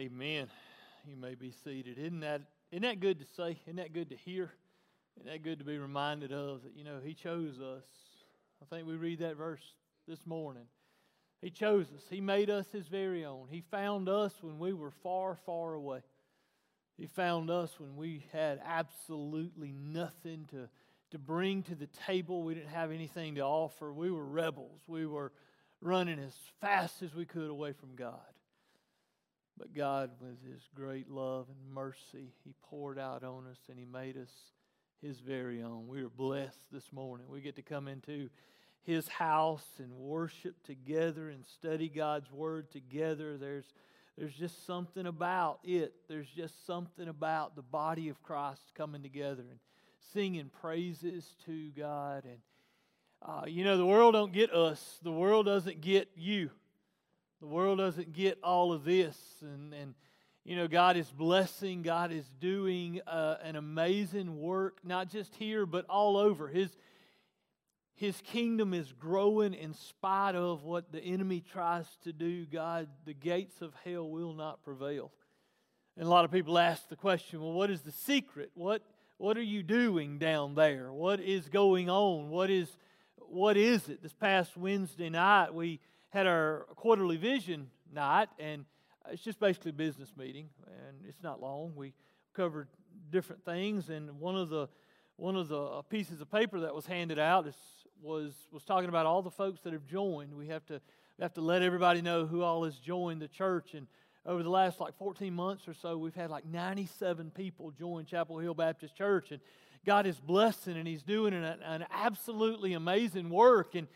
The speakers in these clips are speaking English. Amen. You may be seated. Isn't that good to say? Isn't that good to hear? Isn't that good to be reminded of that, you know, He chose us. I think we read that verse this morning. He chose us. He made us His very own. He found us when we were far, far away. He found us when we had absolutely nothing to bring to the table. We didn't have anything to offer. We were rebels. We were running as fast as we could away from God. But God, with His great love and mercy, He poured out on us and He made us His very own. We are blessed this morning. We get to come into His house and worship together and study God's Word together. There's just something about it. There's just something about the body of Christ coming together and singing praises to God. And you know, the world don't get us. The world doesn't get you. The world doesn't get all of this, and you know, God is blessing, God is doing an amazing work, not just here, but all over. His kingdom is growing in spite of what the enemy tries to do. God, the gates of hell will not prevail. And a lot of people ask the question, well, what is the secret? What are you doing down there? What is going on? What is it? This past Wednesday night, we had our quarterly vision night, and it's just basically a business meeting, and it's not long. We covered different things, and one of the pieces of paper that was handed out was talking about all the folks that have joined. We have to let everybody know who all has joined the church, and over the last 14 months or so, we've had 97 people join Chapel Hill Baptist Church, and God is blessing, and He's doing an absolutely amazing work, and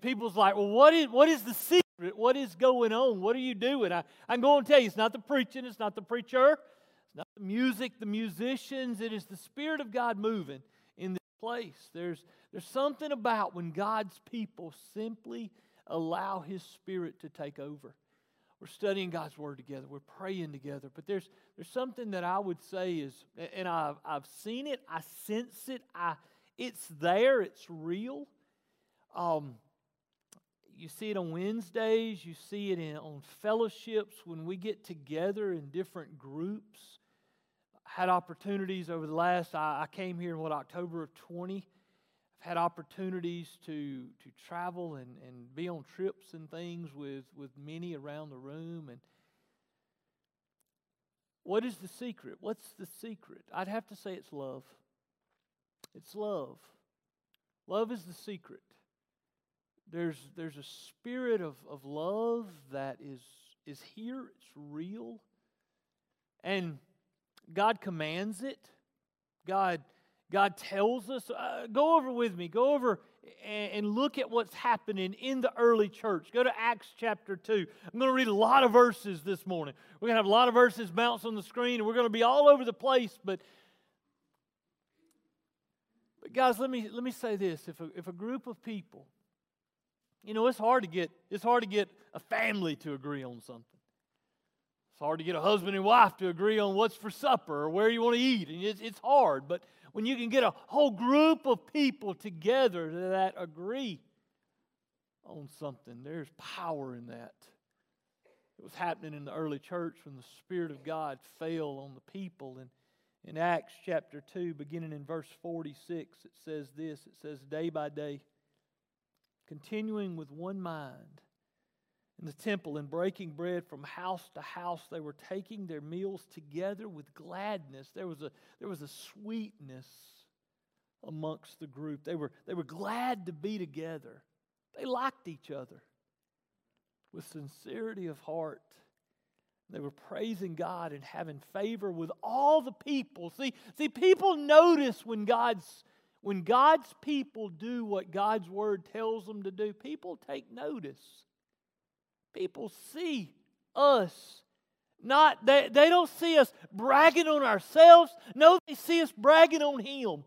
people's like, well, what is the secret? What is going on? What are you doing? I can go and tell you, it's not the preaching, it's not the preacher, it's not the music, the musicians. It is the Spirit of God moving in this place. There's something about when God's people simply allow His Spirit to take over. We're studying God's Word together. We're praying together. But there's something that I would say is, and I've seen it, I sense it, it's there, it's real. You see it on Wednesdays. You see it on fellowships when we get together in different groups. I had opportunities over the last, I came here in October of 20. I've had opportunities to travel and be on trips and things with many around the room. And what is the secret? What's the secret? I'd have to say it's love. It's love. Love is the secret. There's a spirit of love that is here, it's real, and God commands it. God tells us, go over with me, go over and look at what's happening in the early church. Go to Acts chapter 2. I'm going to read a lot of verses this morning. We're going to have a lot of verses bounce on the screen, and we're going to be all over the place, but guys, let me say this. If a group of people, you know, it's hard to get a family to agree on something. It's hard to get a husband and wife to agree on what's for supper or where you want to eat. And it's hard, but when you can get a whole group of people together that agree on something, there's power in that. It was happening in the early church when the Spirit of God fell on the people. And in Acts chapter 2, beginning in verse 46, it says this. It says, day by day, continuing with one mind in the temple and breaking bread from house to house, they were taking their meals together with gladness. There was a sweetness amongst the group. They were glad to be together. They liked each other with sincerity of heart. They were praising God and having favor with all the people. See, people notice when God's people do what God's Word tells them to do, people take notice. People see us. They don't see us bragging on ourselves. No, they see us bragging on Him.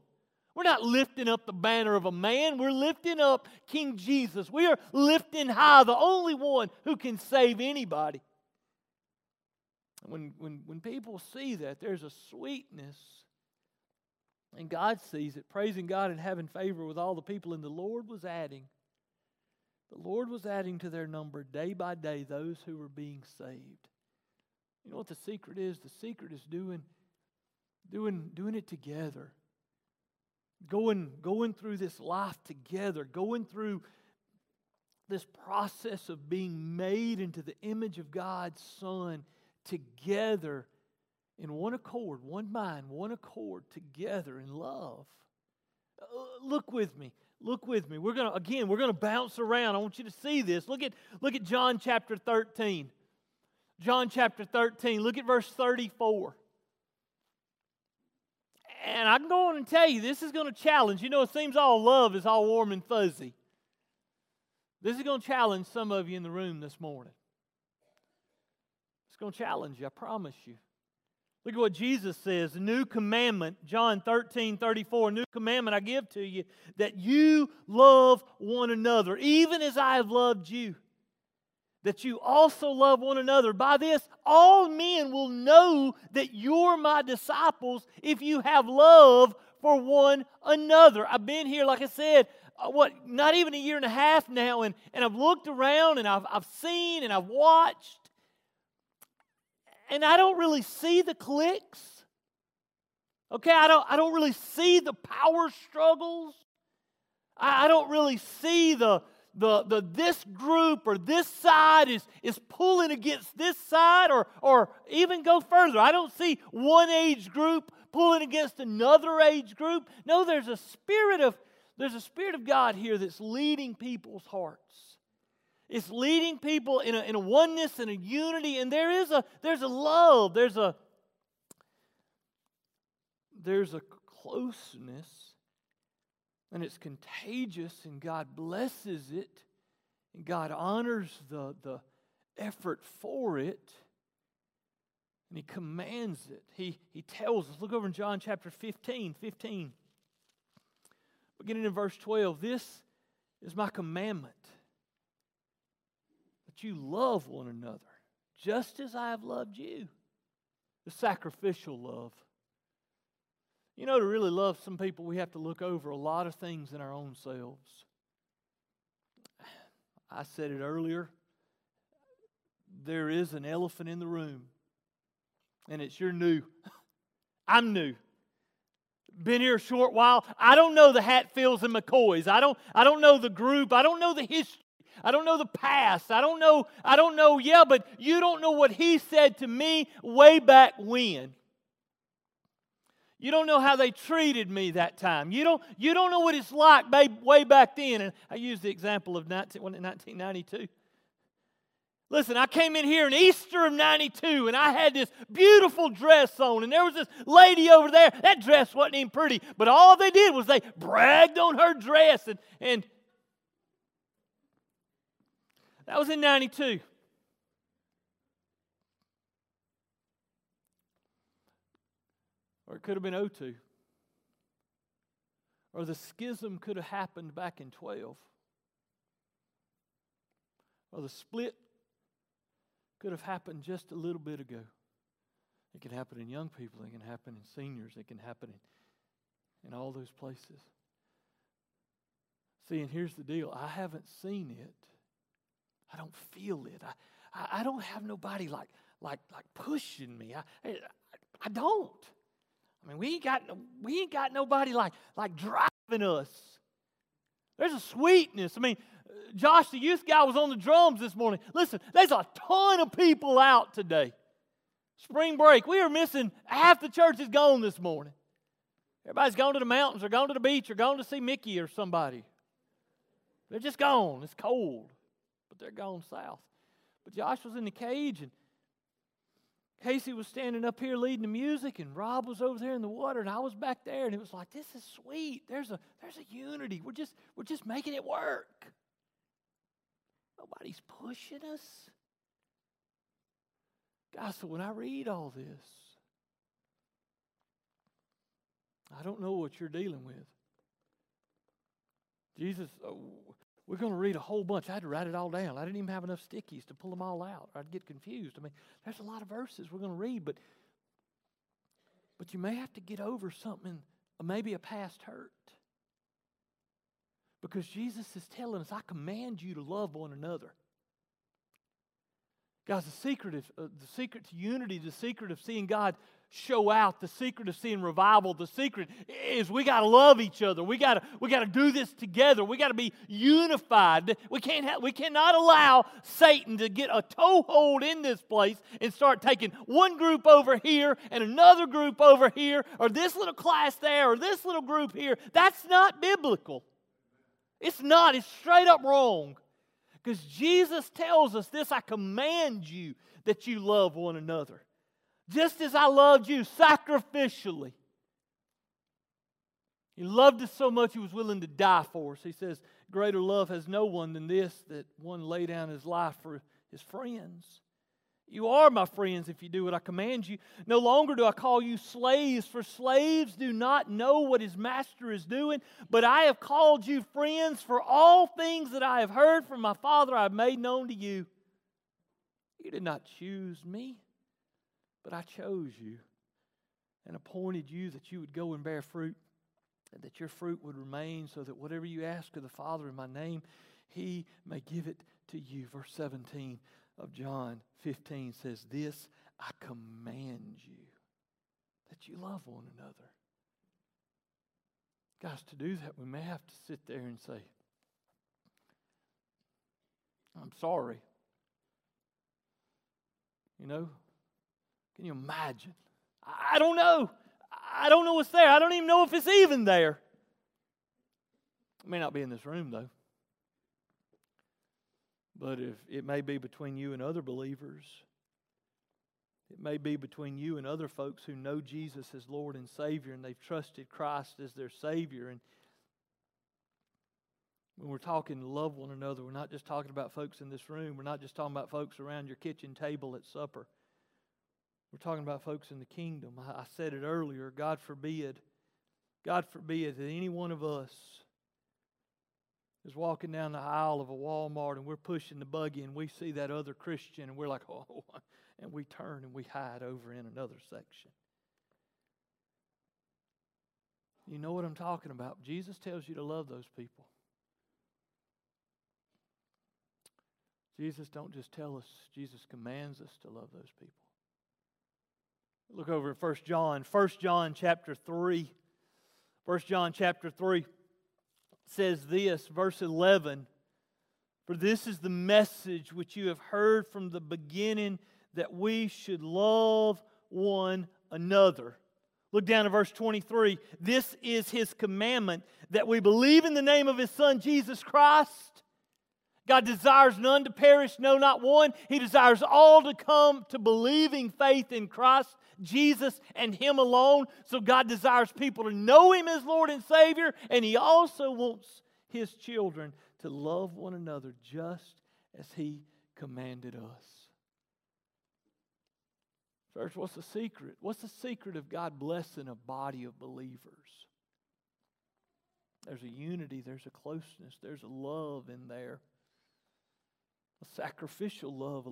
We're not lifting up the banner of a man. We're lifting up King Jesus. We are lifting high the only one who can save anybody. When people see that, there's a sweetness. And God sees it, praising God and having favor with all the people. And the Lord was adding to their number day by day those who were being saved. You know what the secret is? The secret is doing it together. Going through this life together. Going through this process of being made into the image of God's Son together in one accord, one mind, one accord, together in love. Look with me. Look with me. We're going to bounce around. I want you to see this. Look at John chapter 13. John chapter 13. Look at verse 34. And I can go on and tell you, this is going to challenge. You know, it seems all love is all warm and fuzzy. This is going to challenge some of you in the room this morning. It's going to challenge you, I promise you. Look at what Jesus says, the new commandment, John 13:34, new commandment I give to you, that you love one another, even as I have loved you, that you also love one another. By this, all men will know that you're my disciples if you have love for one another. I've been here, like I said, not even a year and a half now, and I've looked around, and I've seen, and I've watched. And I don't really see the clicks. Okay, I don't really see the power struggles. I don't really see the this group or this side is pulling against this side or even go further. I don't see one age group pulling against another age group. No, there's a spirit of God here that's leading people's hearts. It's leading people in a oneness and a unity, and there's a love, there's a closeness, and it's contagious, and God blesses it, and God honors the effort for it, and He commands it. He tells us. Look over in John chapter 15, beginning in verse 12. This is my commandment. You love one another just as I have loved you. The sacrificial love. You know, to really love some people, we have to look over a lot of things in our own selves. I said it earlier. There is an elephant in the room, and it's you're new. I'm new. Been here a short while. I don't know the Hatfields and McCoys. I don't know the group. I don't know the history. I don't know the past. I don't know, yeah, but you don't know what he said to me way back when. You don't know how they treated me that time. You don't know what it's like way back then. And I use the example of 1992. Listen, I came in here in Easter of 92, and I had this beautiful dress on, and there was this lady over there. That dress wasn't even pretty, but all they did was they bragged on her dress, and that was in 92. Or it could have been 02. Or the schism could have happened back in 12. Or the split could have happened just a little bit ago. It can happen in young people. It can happen in seniors. It can happen in all those places. See, and here's the deal. I haven't seen it. I don't feel it. I don't have nobody like pushing me. I don't. I mean, we ain't got nobody like driving us. There's a sweetness. I mean, Josh, the youth guy, was on the drums this morning. Listen, there's a ton of people out today. Spring break. We are missing half the church is gone this morning. Everybody's gone to the mountains or gone to the beach or gone to see Mickey or somebody. They're just gone. It's cold. But they're gone south. But Josh was in the cage, and Casey was standing up here leading the music, and Rob was over there in the water, and I was back there, and it was like, this is sweet. There's a unity. We're just making it work. Nobody's pushing us. God, so when I read all this, I don't know what you're dealing with. Jesus. We're going to read a whole bunch. I had to write it all down. I didn't even have enough stickies to pull them all out. I'd get confused. I mean, there's a lot of verses we're going to read, but you may have to get over something, maybe a past hurt. Because Jesus is telling us, I command you to love one another. Guys, the secret to unity, the secret of seeing God show out, the secret of seeing revival, the secret is we got to love each other. We got to do this together. We got to be unified. We cannot allow Satan to get a toehold in this place and start taking one group over here and another group over here, or this little class there, or this little group here. That's not biblical. It's not. It's straight up wrong. Because Jesus tells us this, I command you that you love one another. Just as I loved you sacrificially. He loved us so much He was willing to die for us. He says, greater love has no one than this, that one lay down his life for his friends. You are my friends if you do what I command you. No longer do I call you slaves, for slaves do not know what his master is doing. But I have called you friends, for all things that I have heard from my Father I have made known to you. You did not choose me, but I chose you and appointed you that you would go and bear fruit, and that your fruit would remain, so that whatever you ask of the Father in my name, He may give it to you. Verse 17 of John 15 says, this I command you, that you love one another. Guys, to do that, we may have to sit there and say, I'm sorry. You know, can you imagine? I don't know. I don't know what's there. I don't even know if it's even there. It may not be in this room, though. But if it may be between you and other believers. It may be between you and other folks who know Jesus as Lord and Savior, and they've trusted Christ as their Savior. And when we're talking love one another, we're not just talking about folks in this room. We're not just talking about folks around your kitchen table at supper. We're talking about folks in the kingdom. I said it earlier, God forbid that any one of us is walking down the aisle of a Walmart and we're pushing the buggy and we see that other Christian and we're like, oh, and we turn and we hide over in another section. You know what I'm talking about. Jesus tells you to love those people. Jesus don't just tell us, Jesus commands us to love those people. Look over at 1 John. 1 John chapter 3. 1 John chapter 3 says this, verse 11. For this is the message which you have heard from the beginning, that we should love one another. Look down at verse 23. This is His commandment, that we believe in the name of His Son, Jesus Christ. God desires none to perish, no, not one. He desires all to come to believing faith in Christ Jesus and Him alone. So God desires people to know Him as Lord and Savior, and He also wants His children to love one another just as He commanded us. Church, what's the secret? What's the secret of God blessing a body of believers? There's a unity, there's a closeness, there's a love in there. A sacrificial love,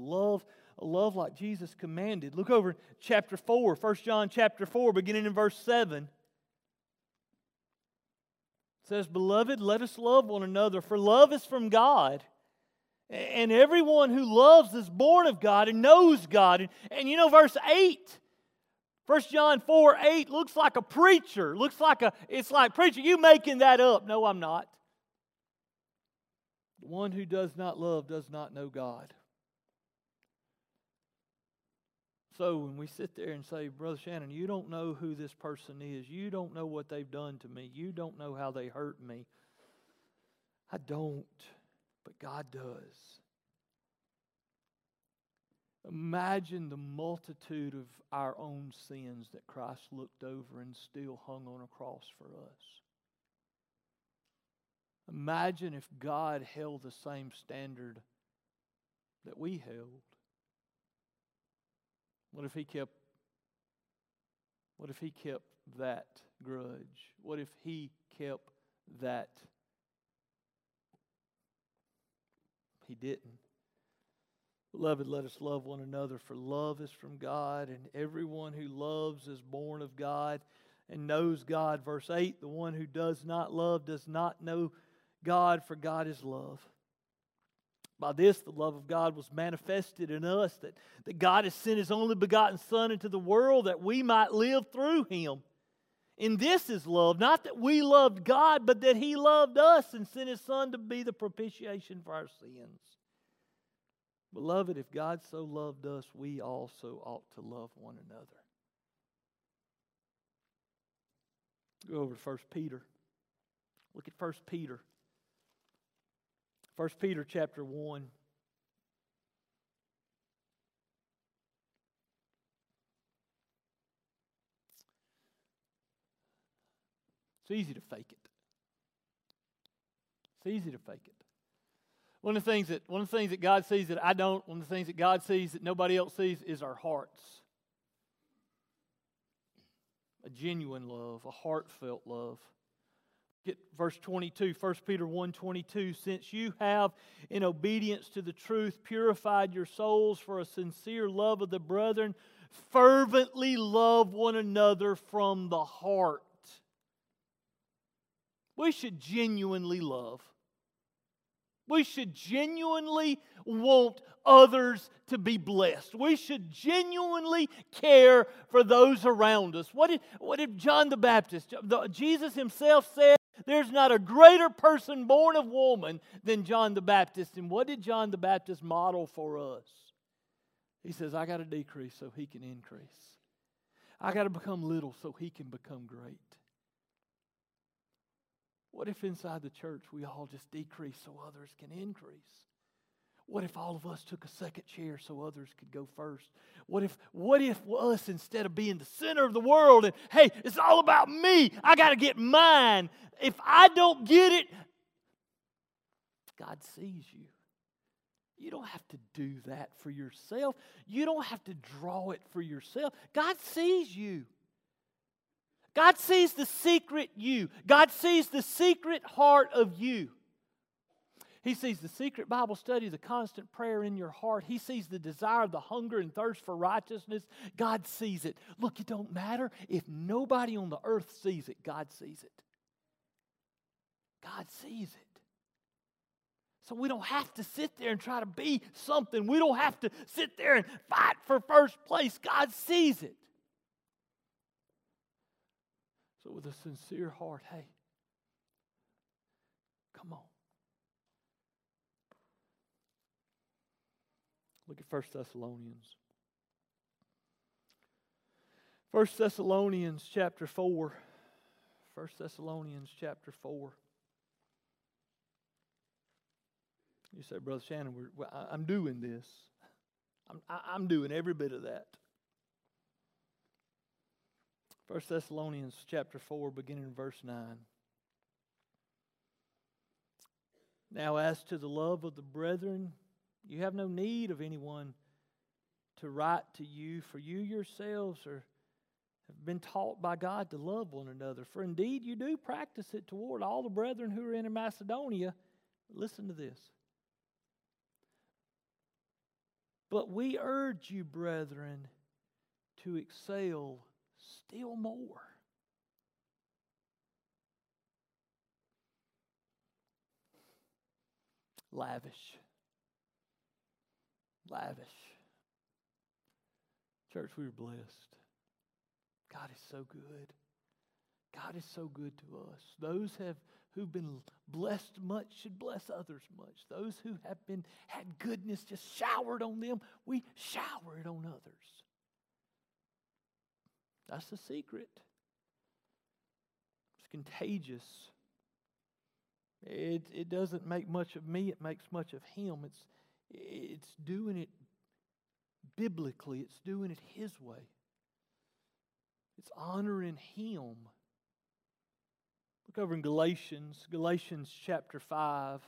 a love like Jesus commanded. Look over chapter 4, 1 John chapter 4, beginning in verse 7. It says, beloved, let us love one another, for love is from God. And everyone who loves is born of God and knows God. And you know, verse 8, 1 John 4, 8 looks like a preacher. It's like, preacher, you making that up. No, I'm not. The one who does not love does not know God. So when we sit there and say, Brother Shannon, you don't know who this person is. You don't know what they've done to me. You don't know how they hurt me. I don't, but God does. Imagine the multitude of our own sins that Christ looked over and still hung on a cross for us. Imagine if God held the same standard that we held. What if he kept that grudge? What if He kept that? He didn't. Beloved, let us love one another, for love is from God, and everyone who loves is born of God and knows God. Verse 8, the one who does not love does not know God, for God is love. By this, the love of God was manifested in us, that God has sent His only begotten Son into the world that we might live through Him. And this is love, not that we loved God, but that He loved us and sent His Son to be the propitiation for our sins. Beloved, if God so loved us, we also ought to love one another. Go over to 1 Peter. Look at 1 Peter. 1 Peter chapter 1. It's easy to fake it. It's easy to fake it. One of the things that God sees that I don't, one of the things that God sees that nobody else sees is our hearts. A genuine love, a heartfelt love. Look at verse 22, 1 Peter 1:22. Since you have, in obedience to the truth, purified your souls for a sincere love of the brethren, fervently love one another from the heart. We should genuinely love. We should genuinely want others to be blessed. We should genuinely care for those around us. What did John the Baptist, Jesus himself said, there's not a greater person born of woman than John the Baptist. And what did John the Baptist model for us? He says, I got to decrease so he can increase. I got to become little so he can become great. What if inside the church we all just decrease so others can increase? What if all of us took a second chair so others could go first? What if us, instead of being the center of the world and, hey, it's all about me, I got to get mine. If I don't get it, God sees you. You don't have to do that for yourself. You don't have to draw it for yourself. God sees you. God sees the secret you. God sees the secret heart of you. He sees the secret Bible study, the constant prayer in your heart. He sees the desire, the hunger and thirst for righteousness. God sees it. Look, it don't matter if nobody on the earth sees it. God sees it. God sees it. So we don't have to sit there and try to be something. We don't have to sit there and fight for first place. God sees it. So with a sincere heart, hey, come on. Look at 1 Thessalonians. 1 Thessalonians chapter 4. 1 Thessalonians chapter 4. You say, Brother Shannon, I'm doing this. I'm doing every bit of that. 1 Thessalonians chapter 4, beginning in verse 9. Now as to the love of the brethren, you have no need of anyone to write to you, for you yourselves have been taught by God to love one another. For indeed you do practice it toward all the brethren who are in Macedonia. Listen to this. But we urge you, brethren, to excel still more. Lavish. Lavish. Church, we were blessed. God is so good. God is so good to us. Those who've been blessed much should bless others much. Those who have had goodness just showered on them, we shower it on others. That's the secret. It's contagious. It doesn't make much of me. It makes much of him. It's doing it biblically. It's doing it his way. It's honoring him. Look over in Galatians. Galatians chapter 5.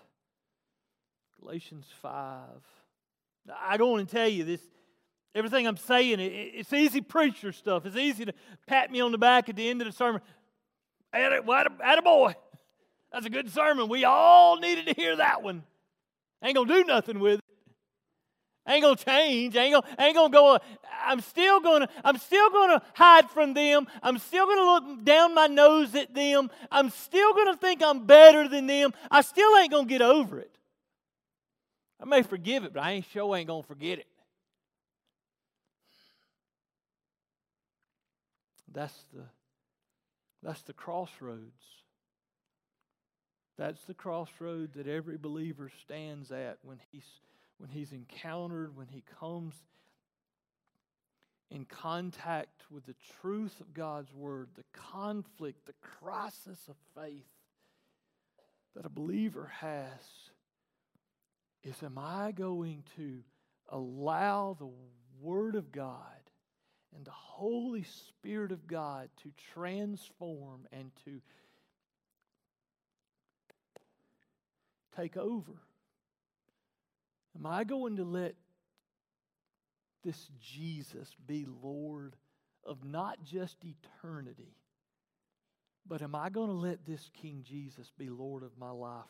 Galatians 5. Now, I don't want to tell you this. Everything I'm saying, it's easy preacher stuff. It's easy to pat me on the back at the end of the sermon. Attaboy. That's a good sermon. We all needed to hear that one. Ain't going to do nothing with it. Ain't going to change. Ain't going to go. I'm still going to hide from them. I'm still going to look down my nose at them. I'm still going to think I'm better than them. I still ain't going to get over it. I may forgive it, but I ain't going to forget it. That's the crossroads. That's the crossroad that every believer stands at when he's encountered, when he comes in contact with the truth of God's Word, the conflict, the crisis of faith that a believer has is, am I going to allow the Word of God and the Holy Spirit of God to transform and to take over? Am I going to let this Jesus be Lord of not just eternity, but am I going to let this King Jesus be Lord of my life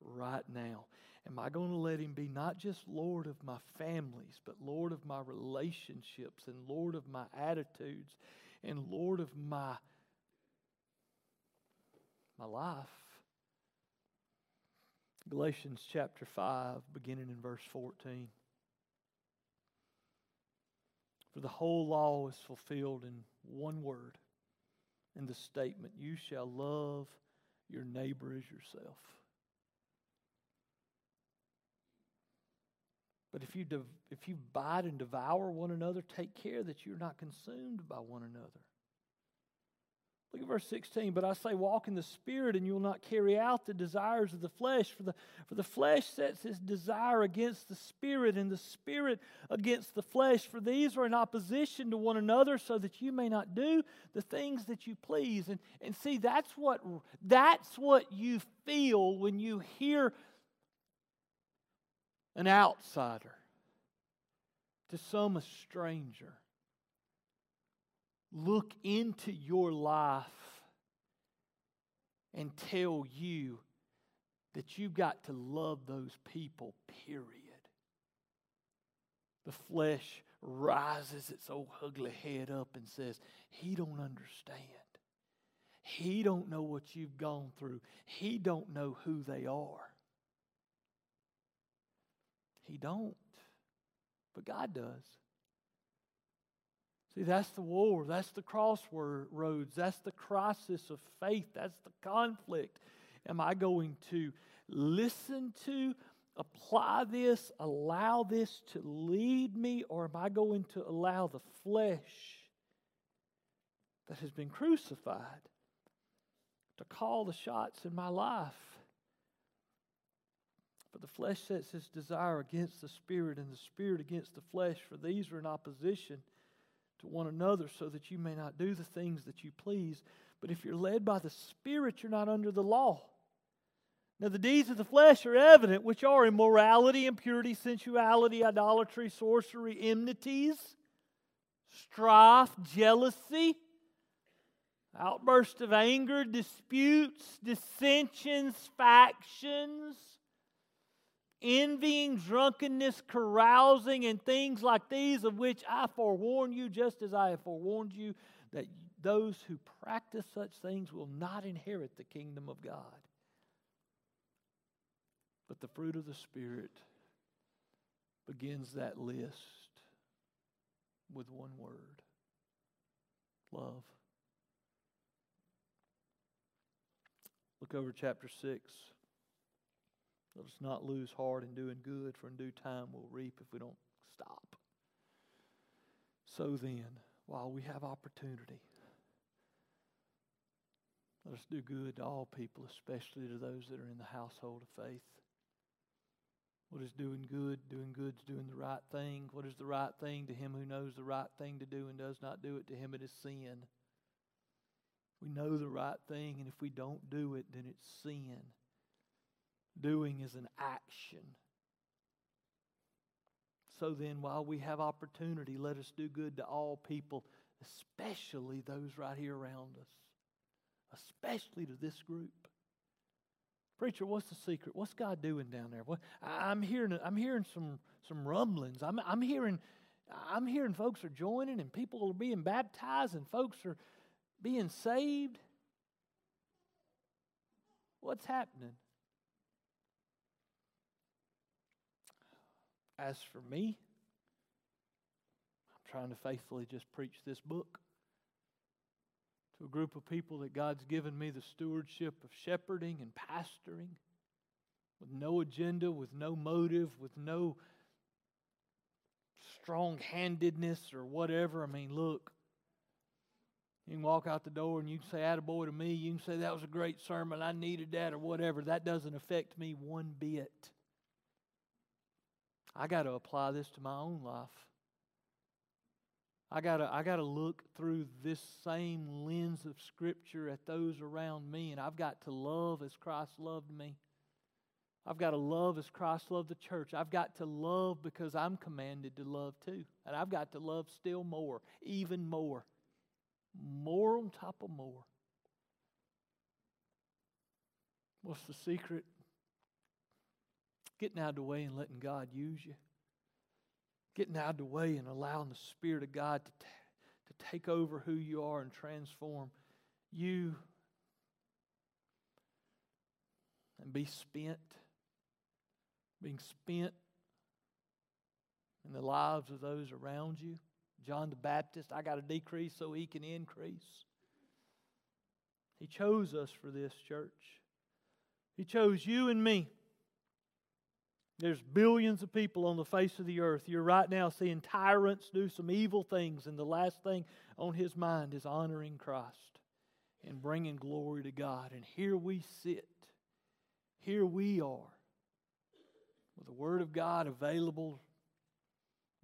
right now? Am I going to let Him be not just Lord of my families, but Lord of my relationships and Lord of my attitudes and Lord of my life? Galatians chapter 5, beginning in verse 14. For the whole law is fulfilled in one word, in the statement, you shall love your neighbor as yourself. But if you bite and devour one another, take care that you're not consumed by one another. Look at verse 16. But I say, walk in the Spirit, and you will not carry out the desires of the flesh. For the flesh sets its desire against the Spirit, and the Spirit against the flesh. For these are in opposition to one another, so that you may not do the things that you please. And see, that's what you feel when you hear an outsider, to some a stranger, look into your life and tell you that you've got to love those people, period. The flesh rises its old ugly head up and says, he don't understand. He don't know what you've gone through. He don't know who they are. He don't, but God does. See, that's the war. That's the crossroads. That's the crisis of faith. That's the conflict. Am I going to listen to, apply this, allow this to lead me, or am I going to allow the flesh that has been crucified to call the shots in my life? For the flesh sets its desire against the Spirit, and the Spirit against the flesh, for these are in opposition to one another, so that you may not do the things that you please. But if you're led by the Spirit, you're not under the law. Now the deeds of the flesh are evident, which are immorality, impurity, sensuality, idolatry, sorcery, enmities, strife, jealousy, outbursts of anger, disputes, dissensions, factions, envying, drunkenness, carousing, and things like these, of which I forewarn you, just as I have forewarned you, that those who practice such things will not inherit the kingdom of God. But the fruit of the Spirit begins that list with one word: love. Look over chapter 6. Let us not lose heart in doing good, for in due time we'll reap if we don't stop. So then, while we have opportunity, let us do good to all people, especially to those that are in the household of faith. What is doing good? Doing good is doing the right thing. What is the right thing? To him who knows the right thing to do and does not do it, to him it is sin. We know the right thing, and if we don't do it, then it's sin. Doing is an action. So then, while we have opportunity, let us do good to all people, especially those right here around us, especially to this group. Preacher, what's the secret? What's God doing down there? Well, I'm hearing some rumblings. I'm hearing folks are joining, and people are being baptized, and folks are being saved. What's happening? As for me, I'm trying to faithfully just preach this book to a group of people that God's given me the stewardship of shepherding and pastoring with no agenda, with no motive, with no strong-handedness or whatever. I mean, look, you can walk out the door and you can say, attaboy to me. You can say, that was a great sermon. I needed that or whatever. That doesn't affect me one bit. I got to apply this to my own life. I got to look through this same lens of Scripture at those around me, and I've got to love as Christ loved me. I've got to love as Christ loved the church. I've got to love because I'm commanded to love too. And I've got to love still more, even more. More on top of more. What's the secret? Getting out of the way and letting God use you. Getting out of the way and allowing the Spirit of God to take over who you are and transform you. And be spent. Being spent in the lives of those around you. John the Baptist, I got to decrease so he can increase. He chose us for this, church. He chose you and me. There's billions of people on the face of the earth. You're right now seeing tyrants do some evil things, and the last thing on his mind is honoring Christ and bringing glory to God. And here we sit. Here we are with the Word of God available,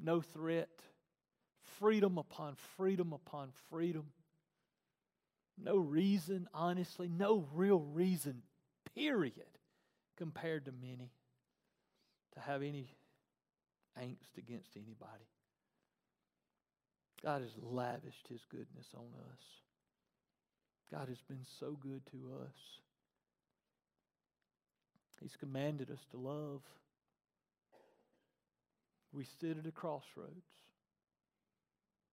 no threat, freedom upon freedom upon freedom. No reason, honestly, no real reason, period, compared to many, to have any angst against anybody. God has lavished His goodness on us. God has been so good to us. He's commanded us to love. We sit at a crossroads.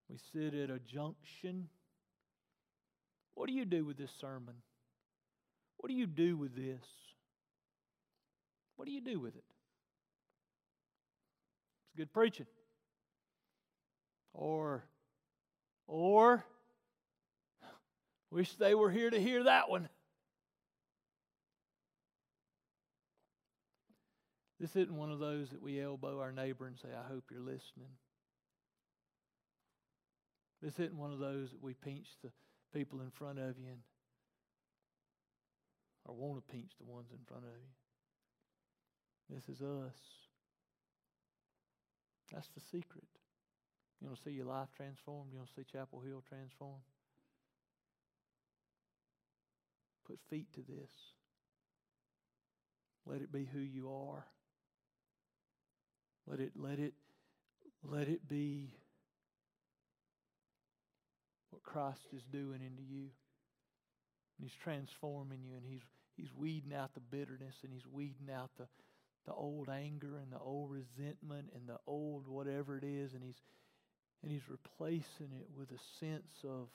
We sit at a junction. What do you do with this sermon? What do you do with this? What do you do with it? It's good preaching. Or, wish they were here to hear that one. This isn't one of those that we elbow our neighbor and say, I hope you're listening. This isn't one of those that we pinch the people in front of you or want to pinch the ones in front of you. This is us. That's the secret. You want to see your life transformed? You want to see Chapel Hill transformed? Put feet to this. Let it be who you are. Let it be what Christ is doing into you. And He's transforming you, and He's weeding out the bitterness, and He's weeding out the old anger and the old resentment and the old whatever it is, and He's replacing it with a sense of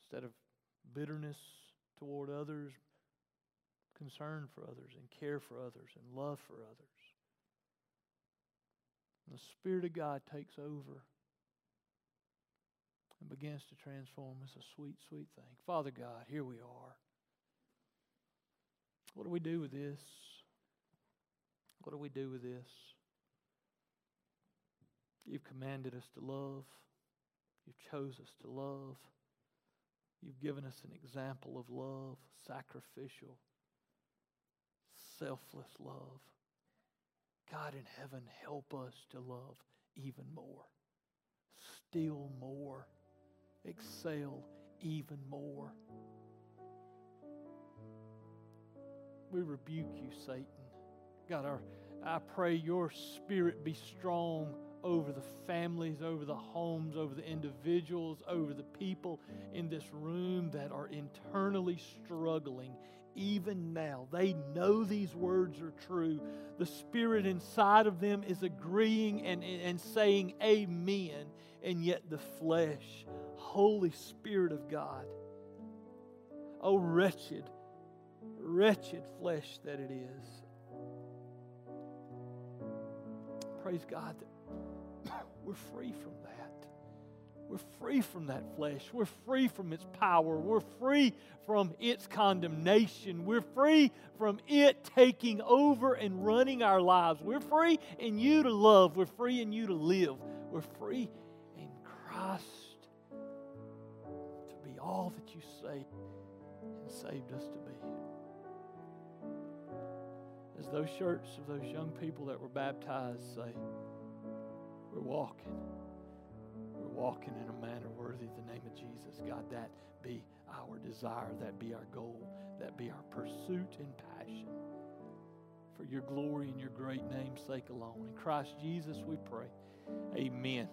instead of bitterness toward others, concern for others and care for others and love for others. And the Spirit of God takes over and begins to transform us. A sweet, sweet thing. Father God, here we are. What do we do with this? What do we do with this? You've commanded us to love. You've chosen us to love. You've given us an example of love, sacrificial, selfless love. God in heaven, help us to love even more. Still more. Excel even more. We rebuke you, Satan. God, I pray your Spirit be strong over the families, over the homes, over the individuals, over the people in this room that are internally struggling. Even now, they know these words are true. The Spirit inside of them is agreeing and saying amen, and yet the flesh, Holy Spirit of God, oh wretched, wretched flesh that it is, praise God that we're free from that. We're free from that flesh. We're free from its power. We're free from its condemnation. We're free from it taking over and running our lives. We're free in you to love. We're free in you to live. We're free in Christ to be all that you say and saved us to be. As those shirts of those young people that were baptized say, we're walking. We're walking in a manner worthy of the name of Jesus. God, that be our desire. That be our goal. That be our pursuit and passion. For your glory and your great name's sake alone. In Christ Jesus we pray. Amen.